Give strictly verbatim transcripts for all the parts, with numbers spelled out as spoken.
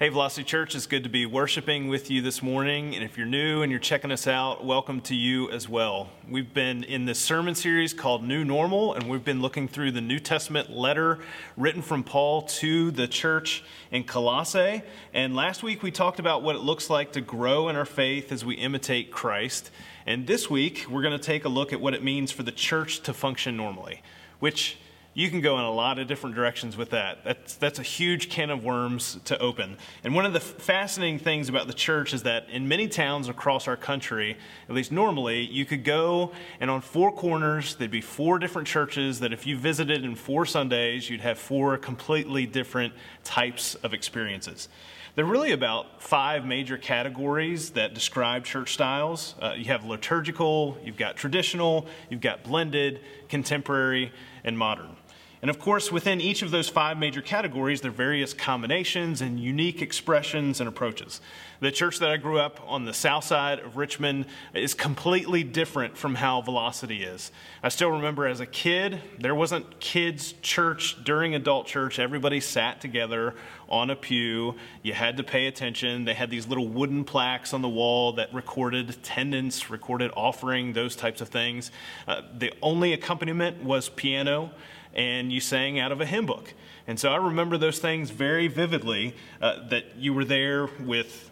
Hey, Velocity Church, it's good to be worshiping with you this morning. And if you're new and you're checking us out, welcome to you as well. We've been in this sermon series called New Normal, and we've been looking through the New Testament letter written from Paul to the church in Colossae. And last week we talked about what it looks like to grow in our faith as we imitate Christ. And this week we're going to take a look at what it means for the church to function normally, which you can go in a lot of different directions with that. That's, that's a huge can of worms to open. And one of the fascinating things about the church is that in many towns across our country, at least normally, you could go and on four corners, there'd be four different churches that if you visited in four Sundays, you'd have four completely different types of experiences. There are really about five major categories that describe church styles. Uh, you have liturgical, you've got traditional, you've got blended, contemporary, and modern. And of course, within each of those five major categories, there are various combinations and unique expressions and approaches. The church that I grew up on the south side of Richmond is completely different from how Velocity is. I still remember as a kid, there wasn't kids' church during adult church. Everybody sat together on a pew. You had to pay attention. They had these little wooden plaques on the wall that recorded attendance, recorded offering, those types of things. Uh, the only accompaniment was piano, and you sang out of a hymn book. And so I remember those things very vividly, uh, that you were there with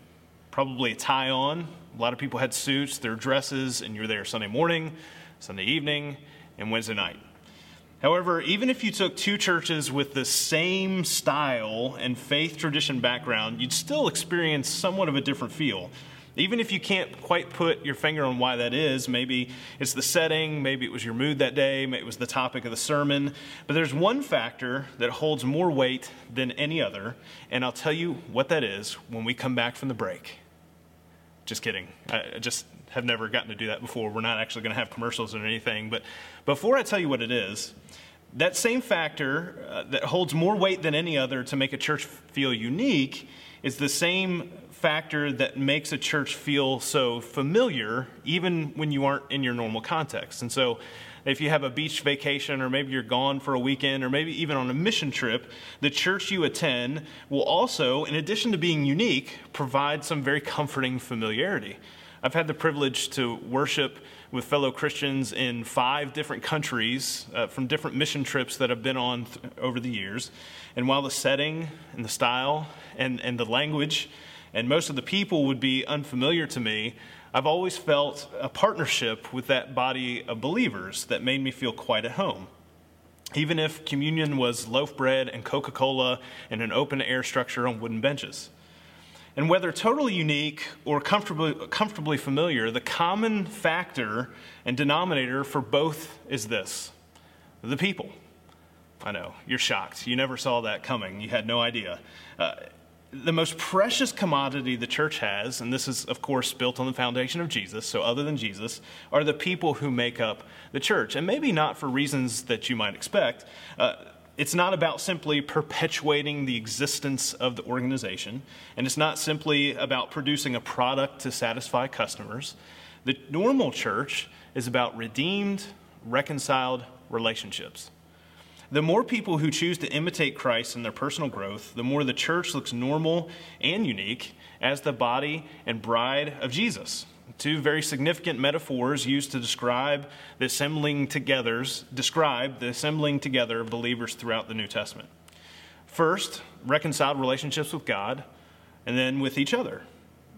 probably a tie on. A lot of people had suits, their dresses, and you were there Sunday morning, Sunday evening, and Wednesday night. However, even if you took two churches with the same style and faith tradition background, you'd still experience somewhat of a different feel. Even if you can't quite put your finger on why that is, maybe it's the setting, maybe it was your mood that day, maybe it was the topic of the sermon, but there's one factor that holds more weight than any other, and I'll tell you what that is when we come back from the break. Just kidding. I just have never gotten to do that before. We're not actually going to have commercials or anything, but before I tell you what it is, that same factor uh, that holds more weight than any other to make a church feel unique is the same factor that makes a church feel so familiar even when you aren't in your normal context. And so if you have a beach vacation, or maybe you're gone for a weekend, or maybe even on a mission trip, the church you attend will also, in addition to being unique, provide some very comforting familiarity. I've had the privilege to worship with fellow Christians in five different countries uh, from different mission trips that I've been on th- over the years. And while the setting and the style and, and the language and most of the people would be unfamiliar to me, I've always felt a partnership with that body of believers that made me feel quite at home. Even if communion was loaf bread and Coca-Cola and an open-air structure on wooden benches. And whether totally unique or comfortably, comfortably familiar, the common factor and denominator for both is this: the people. I know, you're shocked. You never saw that coming. You had no idea. Uh, the most precious commodity the church has, and this is, of course, built on the foundation of Jesus, so other than Jesus, are the people who make up the church. And maybe not for reasons that you might expect. Uh, It's not about simply perpetuating the existence of the organization, and it's not simply about producing a product to satisfy customers. The normal church is about redeemed, reconciled relationships. The more people who choose to imitate Christ in their personal growth, the more the church looks normal and unique as the body and bride of Jesus. Two very significant metaphors used to describe the assembling togethers, describe the assembling together of believers throughout the New Testament. First, reconciled relationships with God, and then with each other.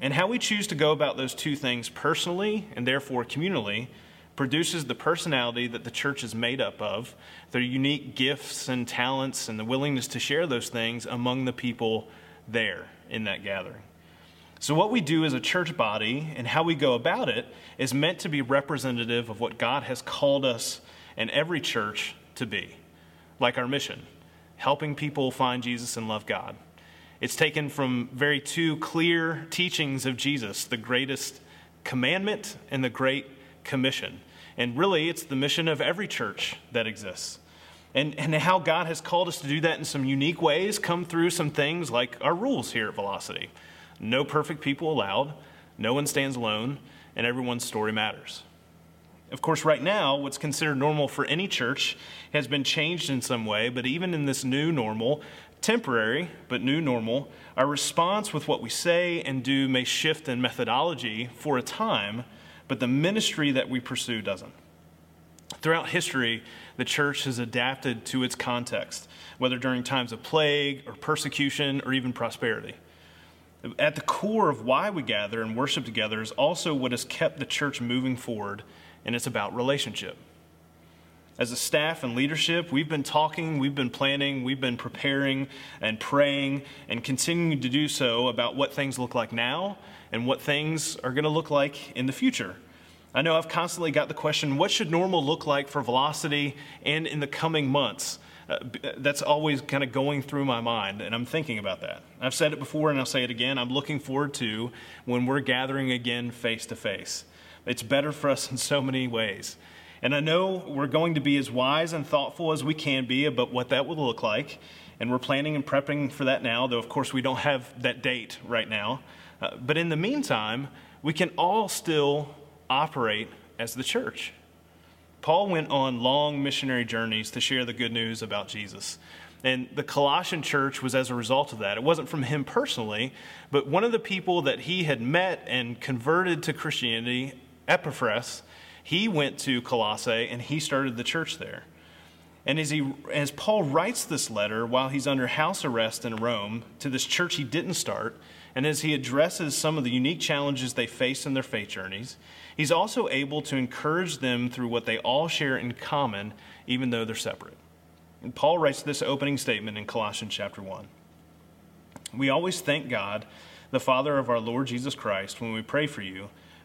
And how we choose to go about those two things personally, and therefore communally, produces the personality that the church is made up of, their unique gifts and talents, and the willingness to share those things among the people there in that gathering. So what we do as a church body and how we go about it is meant to be representative of what God has called us and every church to be. Like our mission, helping people find Jesus and love God. It's taken from very two clear teachings of Jesus, the greatest commandment and the great commission. And really, it's the mission of every church that exists. And, and how God has called us to do that in some unique ways come through some things like our rules here at Velocity. No perfect people allowed, no one stands alone, and everyone's story matters. Of course, right now, what's considered normal for any church has been changed in some way, but even in this new normal, temporary but new normal, our response with what we say and do may shift in methodology for a time, but the ministry that we pursue doesn't. Throughout history, the church has adapted to its context, whether during times of plague or persecution or even prosperity. At the core of why we gather and worship together is also what has kept the church moving forward, and it's about relationship. As a staff and leadership, we've been talking, we've been planning, we've been preparing and praying and continuing to do so about what things look like now and what things are going to look like in the future. I know I've constantly got the question, what should normal look like for Velocity and in the coming months? Uh, that's always kind of going through my mind, and I'm thinking about that. I've said it before, and I'll say it again. I'm looking forward to when we're gathering again face to face. It's better for us in so many ways. And I know we're going to be as wise and thoughtful as we can be about what that will look like. And we're planning and prepping for that now, though, of course, we don't have that date right now. Uh, but in the meantime, we can all still operate as the church. Paul went on long missionary journeys to share the good news about Jesus. And the Colossian church was as a result of that. It wasn't from him personally, but one of the people that he had met and converted to Christianity, Epaphras, he went to Colossae and he started the church there. And as he, as Paul writes this letter while he's under house arrest in Rome to this church he didn't start, and as he addresses some of the unique challenges they face in their faith journeys, he's also able to encourage them through what they all share in common, even though they're separate. And Paul writes this opening statement in Colossians chapter one. We always thank God, the Father of our Lord Jesus Christ, when we pray for you,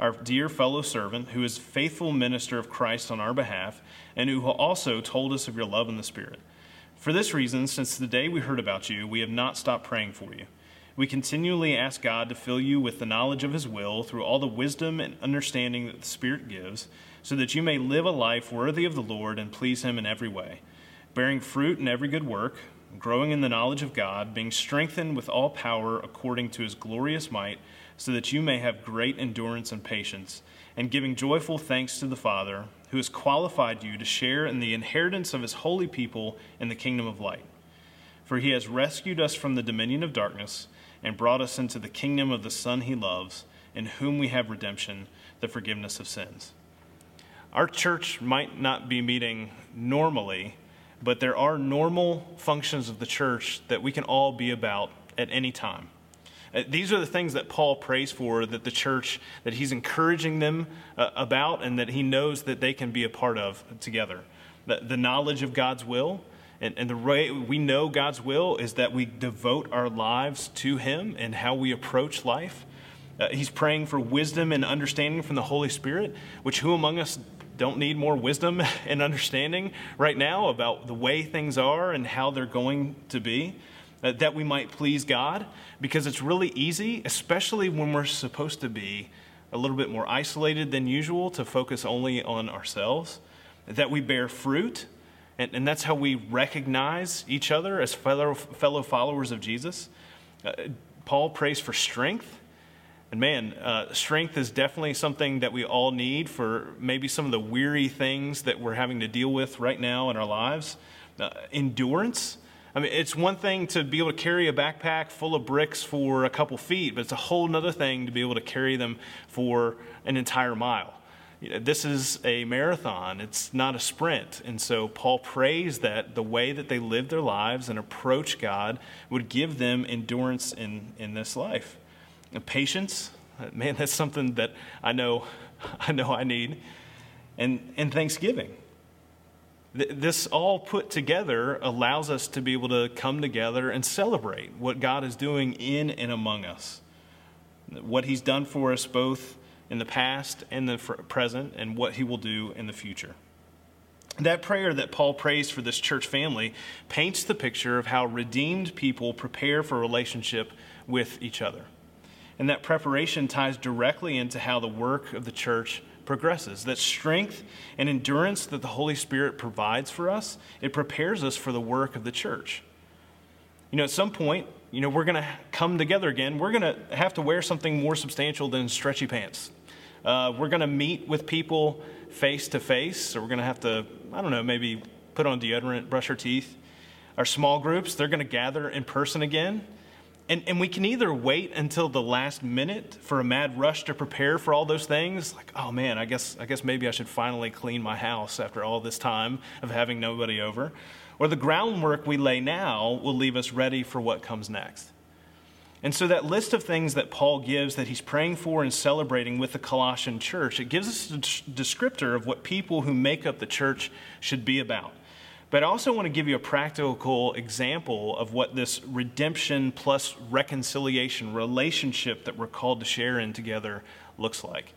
our dear fellow servant, who is faithful minister of Christ on our behalf, and who also told us of your love in the Spirit. For this reason, since the day we heard about you, we have not stopped praying for you. We continually ask God to fill you with the knowledge of his will through all the wisdom and understanding that the Spirit gives, so that you may live a life worthy of the Lord and please him in every way, bearing fruit in every good work, growing in the knowledge of God, being strengthened with all power according to his glorious might, so that you may have great endurance and patience, and giving joyful thanks to the Father, who has qualified you to share in the inheritance of his holy people in the kingdom of light. For he has rescued us from the dominion of darkness and brought us into the kingdom of the Son he loves, in whom we have redemption, the forgiveness of sins. Our church might not be meeting normally, but there are normal functions of the church that we can all be about at any time. These are the things that Paul prays for, that the church, that he's encouraging them uh, about, and that he knows that they can be a part of together. The, the knowledge of God's will, and, and the way we know God's will is that we devote our lives to him and how we approach life. Uh, he's praying for wisdom and understanding from the Holy Spirit, which who among us don't need more wisdom and understanding right now about the way things are and how they're going to be, uh, that we might please God, because it's really easy, especially when we're supposed to be a little bit more isolated than usual, to focus only on ourselves, that we bear fruit, and, and that's how we recognize each other as fellow, fellow followers of Jesus. Uh, Paul prays for strength. And man, uh, strength is definitely something that we all need for maybe some of the weary things that we're having to deal with right now in our lives. Uh, endurance. I mean, it's one thing to be able to carry a backpack full of bricks for a couple feet, but it's a whole other thing to be able to carry them for an entire mile. You know, this is a marathon. It's not a sprint. And so Paul prays that the way that they live their lives and approach God would give them endurance in, in this life. Patience, man, that's something that I know I know I need, and, and thanksgiving. Th- this all put together allows us to be able to come together and celebrate what God is doing in and among us, what he's done for us both in the past and the fr- present, and what he will do in the future. That prayer that Paul prays for this church family paints the picture of how redeemed people prepare for relationship with each other. And that preparation ties directly into how the work of the church progresses. That strength and endurance that the Holy Spirit provides for us, it prepares us for the work of the church. You know, at some point, you know, we're going to come together again. We're going to have to wear something more substantial than stretchy pants. Uh, we're going to meet with people face to face, or we're going to have to, I don't know, maybe put on deodorant, brush our teeth. Our small groups, they're going to gather in person again. And, and we can either wait until the last minute for a mad rush to prepare for all those things. Like, oh man, I guess I guess maybe I should finally clean my house after all this time of having nobody over. Or the groundwork we lay now will leave us ready for what comes next. And so that list of things that Paul gives that he's praying for and celebrating with the Colossian church, it gives us a descriptor of what people who make up the church should be about. But I also want to give you a practical example of what this redemption plus reconciliation relationship that we're called to share in together looks like.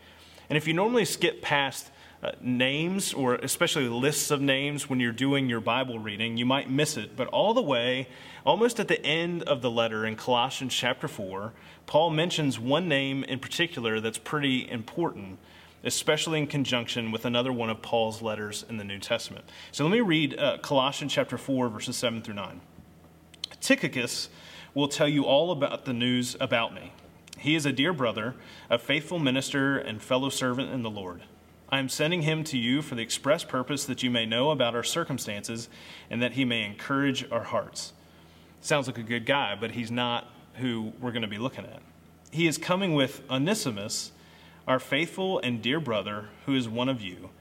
And if you normally skip past uh, names, or especially lists of names when you're doing your Bible reading, you might miss it. But all the way, almost at the end of the letter in Colossians chapter four, Paul mentions one name in particular that's pretty important, especially in conjunction with another one of Paul's letters in the New Testament. So let me read uh, Colossians chapter four, verses seven through nine. Tychicus will tell you all about the news about me. He is a dear brother, a faithful minister, and fellow servant in the Lord. I am sending him to you for the express purpose that you may know about our circumstances and that he may encourage our hearts. Sounds like a good guy, but he's not who we're going to be looking at. He is coming with Onesimus, our faithful and dear brother, who is one of you.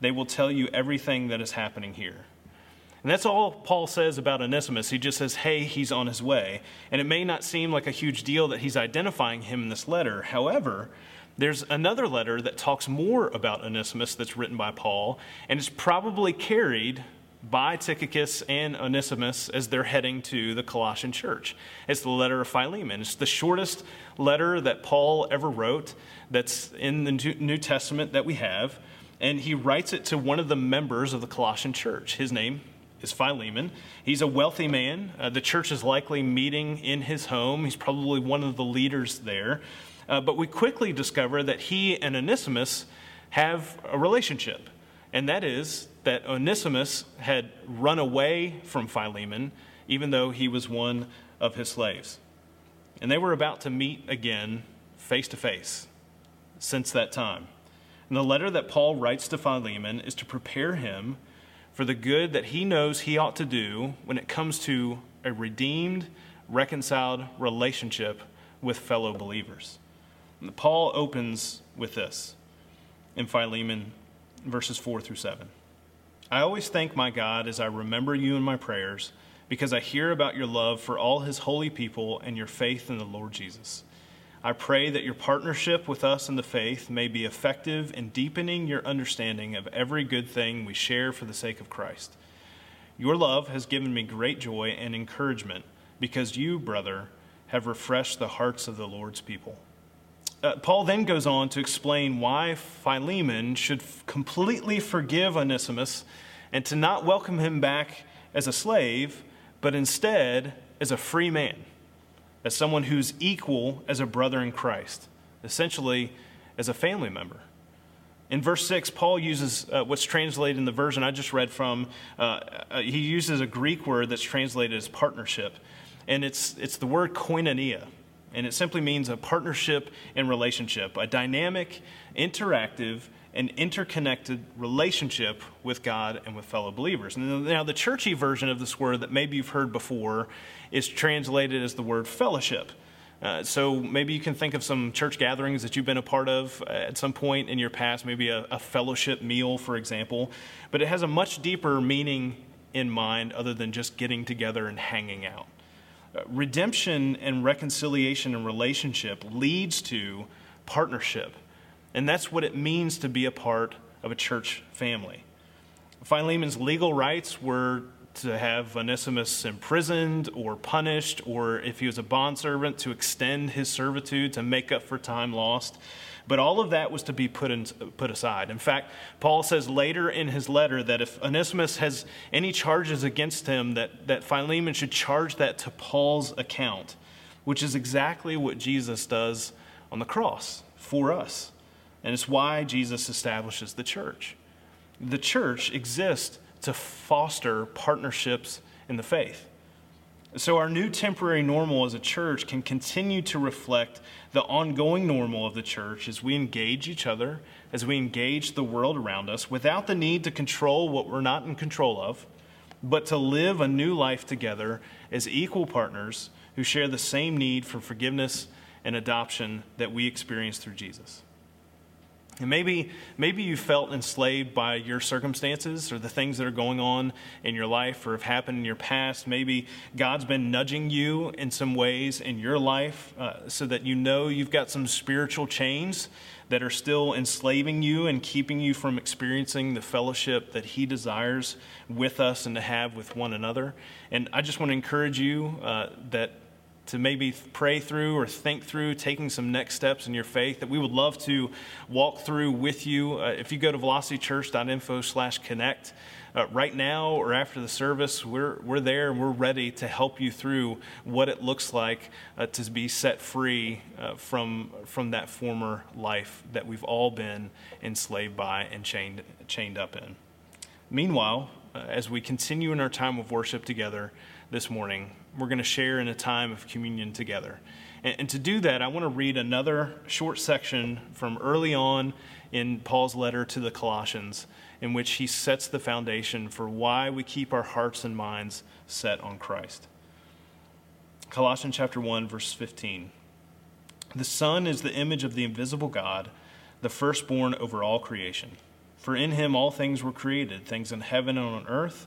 They will tell you everything that is happening here. And that's all Paul says about Onesimus. He just says, hey, he's on his way. And it may not seem like a huge deal that he's identifying him in this letter. However, there's another letter that talks more about Onesimus that's written by Paul, and it's probably carried by Tychicus and Onesimus as they're heading to the Colossian church. It's the letter of Philemon. It's the shortest letter that Paul ever wrote that's in the New Testament that we have, and he writes it to one of the members of the Colossian church. His name is Philemon. He's a wealthy man. Uh, the church is likely meeting in his home. He's probably one of the leaders there, uh, but we quickly discover that he and Onesimus have a relationship, and that is that Onesimus had run away from Philemon, even though he was one of his slaves. And they were about to meet again face to face since that time. And the letter that Paul writes to Philemon is to prepare him for the good that he knows he ought to do when it comes to a redeemed, reconciled relationship with fellow believers. And Paul opens with this in Philemon verses four through seven. I always thank my God as I remember you in my prayers, because I hear about your love for all his holy people and your faith in the Lord Jesus. I pray that your partnership with us in the faith may be effective in deepening your understanding of every good thing we share for the sake of Christ. Your love has given me great joy and encouragement, because you, brother, have refreshed the hearts of the Lord's people. Uh, Paul then goes on to explain why Philemon should f- completely forgive Onesimus and to not welcome him back as a slave, but instead as a free man, as someone who's equal as a brother in Christ, essentially as a family member. In verse six, Paul uses uh, what's translated in the version I just read from, uh, uh, he uses a Greek word that's translated as partnership, and it's it's the word koinonia. And it simply means a partnership and relationship, a dynamic, interactive, and interconnected relationship with God and with fellow believers. Now, the churchy version of this word that maybe you've heard before is translated as the word fellowship. Uh, so maybe you can think of some church gatherings that you've been a part of at some point in your past, maybe a, a fellowship meal, for example. But it has a much deeper meaning in mind other than just getting together and hanging out. Redemption and reconciliation and relationship leads to partnership. And that's what it means to be a part of a church family. Philemon's legal rights were to have Onesimus imprisoned or punished, or if he was a bondservant, to extend his servitude to make up for time lost. But all of that was to be put in, put aside. In fact, Paul says later in his letter that if Onesimus has any charges against him, that, that Philemon should charge that to Paul's account, which is exactly what Jesus does on the cross for us. And it's why Jesus establishes the church. The church exists to foster partnerships in the faith. So our new temporary normal as a church can continue to reflect the ongoing normal of the church as we engage each other, as we engage the world around us, without the need to control what we're not in control of, but to live a new life together as equal partners who share the same need for forgiveness and adoption that we experience through Jesus. And maybe, maybe you felt enslaved by your circumstances or the things that are going on in your life or have happened in your past. Maybe God's been nudging you in some ways in your life uh, so that you know you've got some spiritual chains that are still enslaving you and keeping you from experiencing the fellowship that he desires with us and to have with one another. And I just want to encourage you uh, that to maybe pray through or think through taking some next steps in your faith that we would love to walk through with you. Uh, if you go to velocitychurch.info slash connect uh, right now or after the service, we're we're there and we're ready to help you through what it looks like uh, to be set free uh, from from that former life that we've all been enslaved by and chained, chained up in. Meanwhile, uh, as we continue in our time of worship together this morning, we're going to share in a time of communion together. And, and to do that, I want to read another short section from early on in Paul's letter to the Colossians, in which he sets the foundation for why we keep our hearts and minds set on Christ. Colossians chapter one, verse fifteen. The Son is the image of the invisible God, the firstborn over all creation. For in him all things were created, things in heaven and on earth,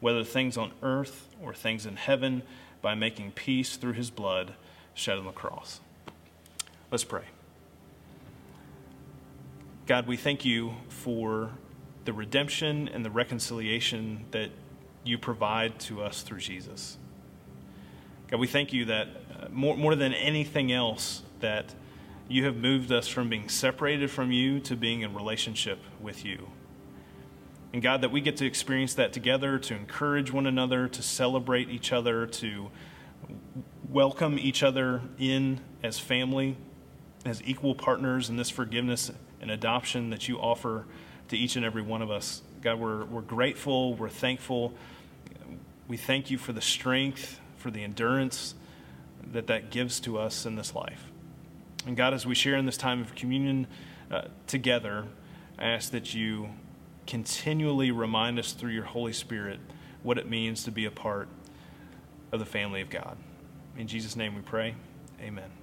whether things on earth or things in heaven, by making peace through his blood shed on the cross. Let's pray. God, we thank you for the redemption and the reconciliation that you provide to us through Jesus. God, we thank you that more, more than anything else, that you have moved us from being separated from you to being in relationship with you. And God, that we get to experience that together, to encourage one another, to celebrate each other, to welcome each other in as family, as equal partners in this forgiveness and adoption that you offer to each and every one of us. God, we're, we're grateful, we're thankful. We thank you for the strength, for the endurance that that gives to us in this life. And God, as we share in this time of communion uh, together, I ask that you continually remind us through your Holy Spirit what it means to be a part of the family of God. In Jesus' name we pray, amen.